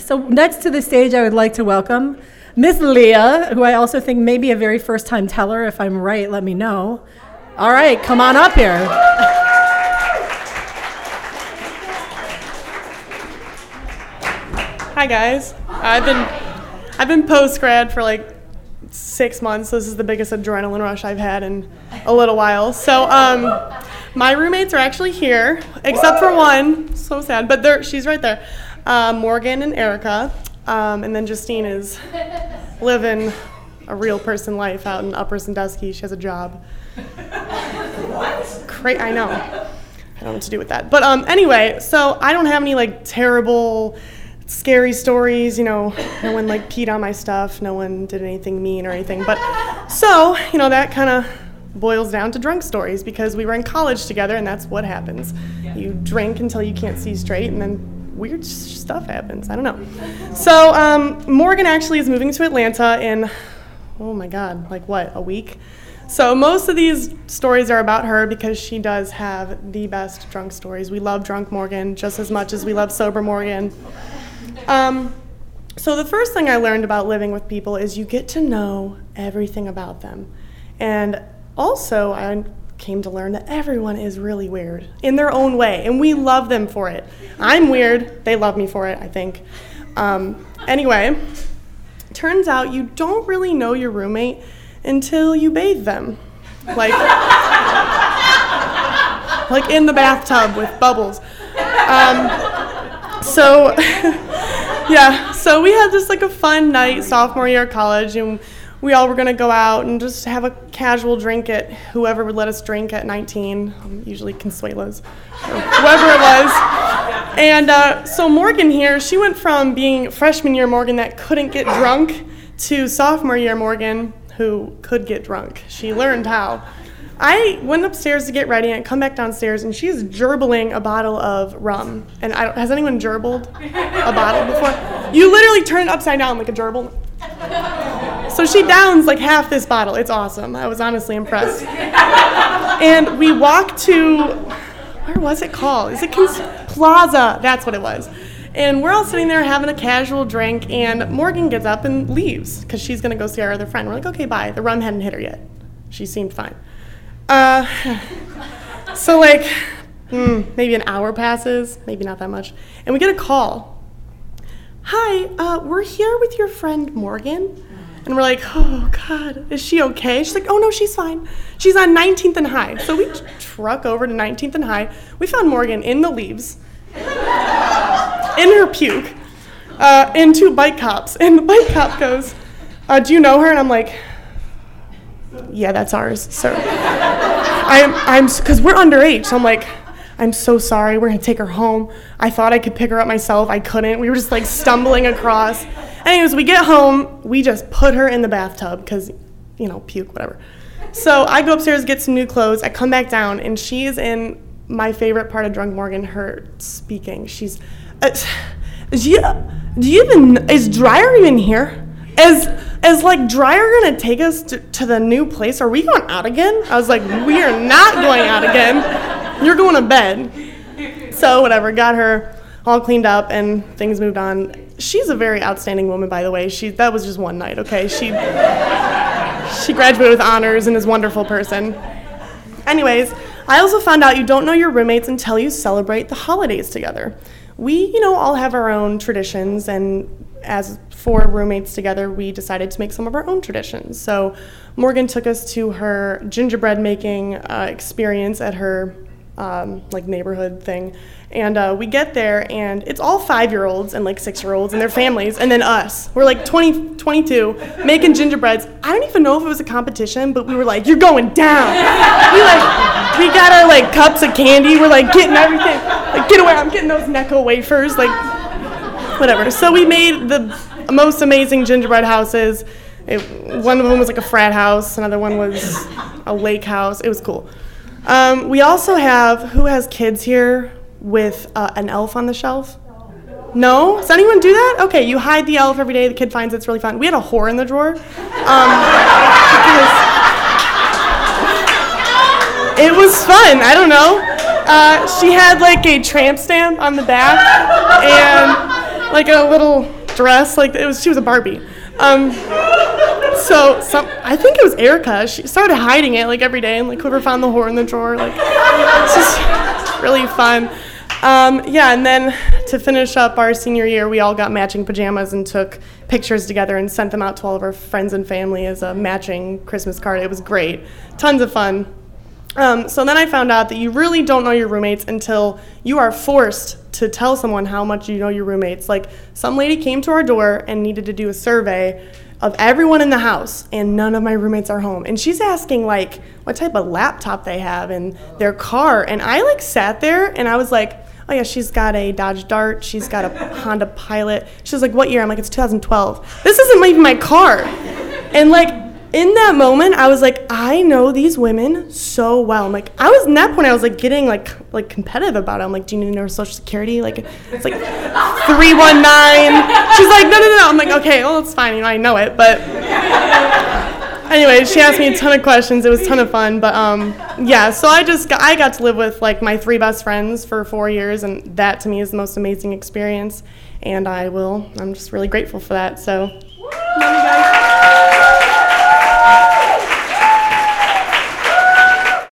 So next to the stage, I would like to welcome Miss Leah, who I also think may be a very first-time teller. If I'm right, let me know. All right, come on up here. Hi guys. I've been post-grad for like 6 months. This is the biggest adrenaline rush I've had in a little while. So my roommates are actually here, except for one. So sad, but she's right there. Morgan and Erica, and then Justine is living a real person life out in Upper Sandusky. She has a job. What? Great, I know. I don't know what to do with that. But anyway, so I don't have any like terrible, scary stories. You know, no one like peed on my stuff. No one did anything mean or anything. But so, you know, that kind of boils down to drunk stories because we were in college together, and that's what happens. You drink until you can't see straight, and then weird stuff happens. I don't know. So Morgan actually is moving to Atlanta in, oh my God, like what, a week? So most of these stories are about her because she does have the best drunk stories. We love drunk Morgan just as much as we love sober Morgan. So the first thing I learned about living with people is you get to know everything about them. And also I came to learn that everyone is really weird in their own way, and we love them for it. I'm weird, they love me for it, I think. Anyway, turns out you don't really know your roommate until you bathe them. Like in the bathtub with bubbles. So we had just like a fun night sophomore year of college, and we all were going to go out and just have a casual drink at whoever would let us drink at 19, usually Consuelas, or whoever it was. And so Morgan here, she went from being freshman year Morgan that couldn't get drunk to sophomore year Morgan who could get drunk. She learned how. I went upstairs to get ready and come back downstairs, and she's gerbiling a bottle of rum. And has anyone gerbiled a bottle before? You literally turn it upside down like a gerbil. So she downs like half this bottle. It's awesome. I was honestly impressed. And we walked to, where was it called? Is it Plaza? That's what it was. And we're all sitting there having a casual drink, and Morgan gets up and leaves because she's going to go see our other friend. We're like, okay, bye. The rum hadn't hit her yet. She seemed fine. Maybe an hour passes, maybe not that much. And we get a call. Hi, we're here with your friend Morgan. And we're like, oh, God, is she okay? She's like, oh, no, she's fine. She's on 19th and High. So we truck over to 19th and High. We found Morgan in the leaves, in her puke, and two bike cops. And the bike cop goes, do you know her? And I'm like, yeah, that's ours, sir. Because we're underage. So I'm like, I'm so sorry. We're going to take her home. I thought I could pick her up myself. I couldn't. We were just like stumbling across. Anyways, we get home, we just put her in the bathtub because, you know, puke, whatever. So I go upstairs, get some new clothes. I come back down, and she is in my favorite part of drunk Morgan, her speaking. She's, is Dryer even here? Is Dryer going to take us to the new place? Are we going out again? I was like, we are not going out again. You're going to bed. So whatever, got her all cleaned up, and things moved on. She's a very outstanding woman, by the way. That was just one night, okay? She graduated with honors and is a wonderful person. Anyways, I also found out you don't know your roommates until you celebrate the holidays together. We, you know, all have our own traditions, and as four roommates together, we decided to make some of our own traditions. So Morgan took us to her gingerbread making experience at her neighborhood thing. And we get there, and it's all 5-year-olds and like 6-year-olds and their families, and then us. We're like 20, 22, making gingerbreads. I don't even know if it was a competition, but we were like, you're going down. We got our like cups of candy. We're like getting everything. Like, get away, I'm getting those Necco wafers, like whatever. So we made the most amazing gingerbread houses. One of them was like a frat house. Another one was a lake house. It was cool. We also have, who has kids here with an elf on the shelf? No? Does anyone do that? Okay, you hide the elf every day. The kid finds it's really fun. We had a whore in the drawer. It was fun. I don't know. She had like a tramp stamp on the back. And like a little dress. Like it was, she was a Barbie. So I think it was Erica. She started hiding it like every day, and like whoever found the whore in the drawer, like it's just really fun. Yeah, and then to finish up our senior year, we all got matching pajamas and took pictures together and sent them out to all of our friends and family as a matching Christmas card. It was great. Tons of fun. So then I found out that you really don't know your roommates until you are forced to tell someone how much you know your roommates. Like, some lady came to our door and needed to do a survey of everyone in the house, and none of my roommates are home. And she's asking, like, what type of laptop they have and their car. And I, like, sat there, and I was like, oh, yeah, she's got a Dodge Dart. She's got a Honda Pilot. She was like, what year? I'm like, it's 2012. This isn't even my car. And, like, in that moment, I was like, I know these women so well. I'm like, I was, in that point, I was like getting like competitive about it. I'm like, do you need to know her social security? Like, it's like 319. She's like, no. I'm like, okay, well, it's fine. You know, I know it. But anyway, she asked me a ton of questions. It was a ton of fun. But yeah, so I got to live with like my three best friends for 4 years, and that to me is the most amazing experience. And I'm just really grateful for that. So.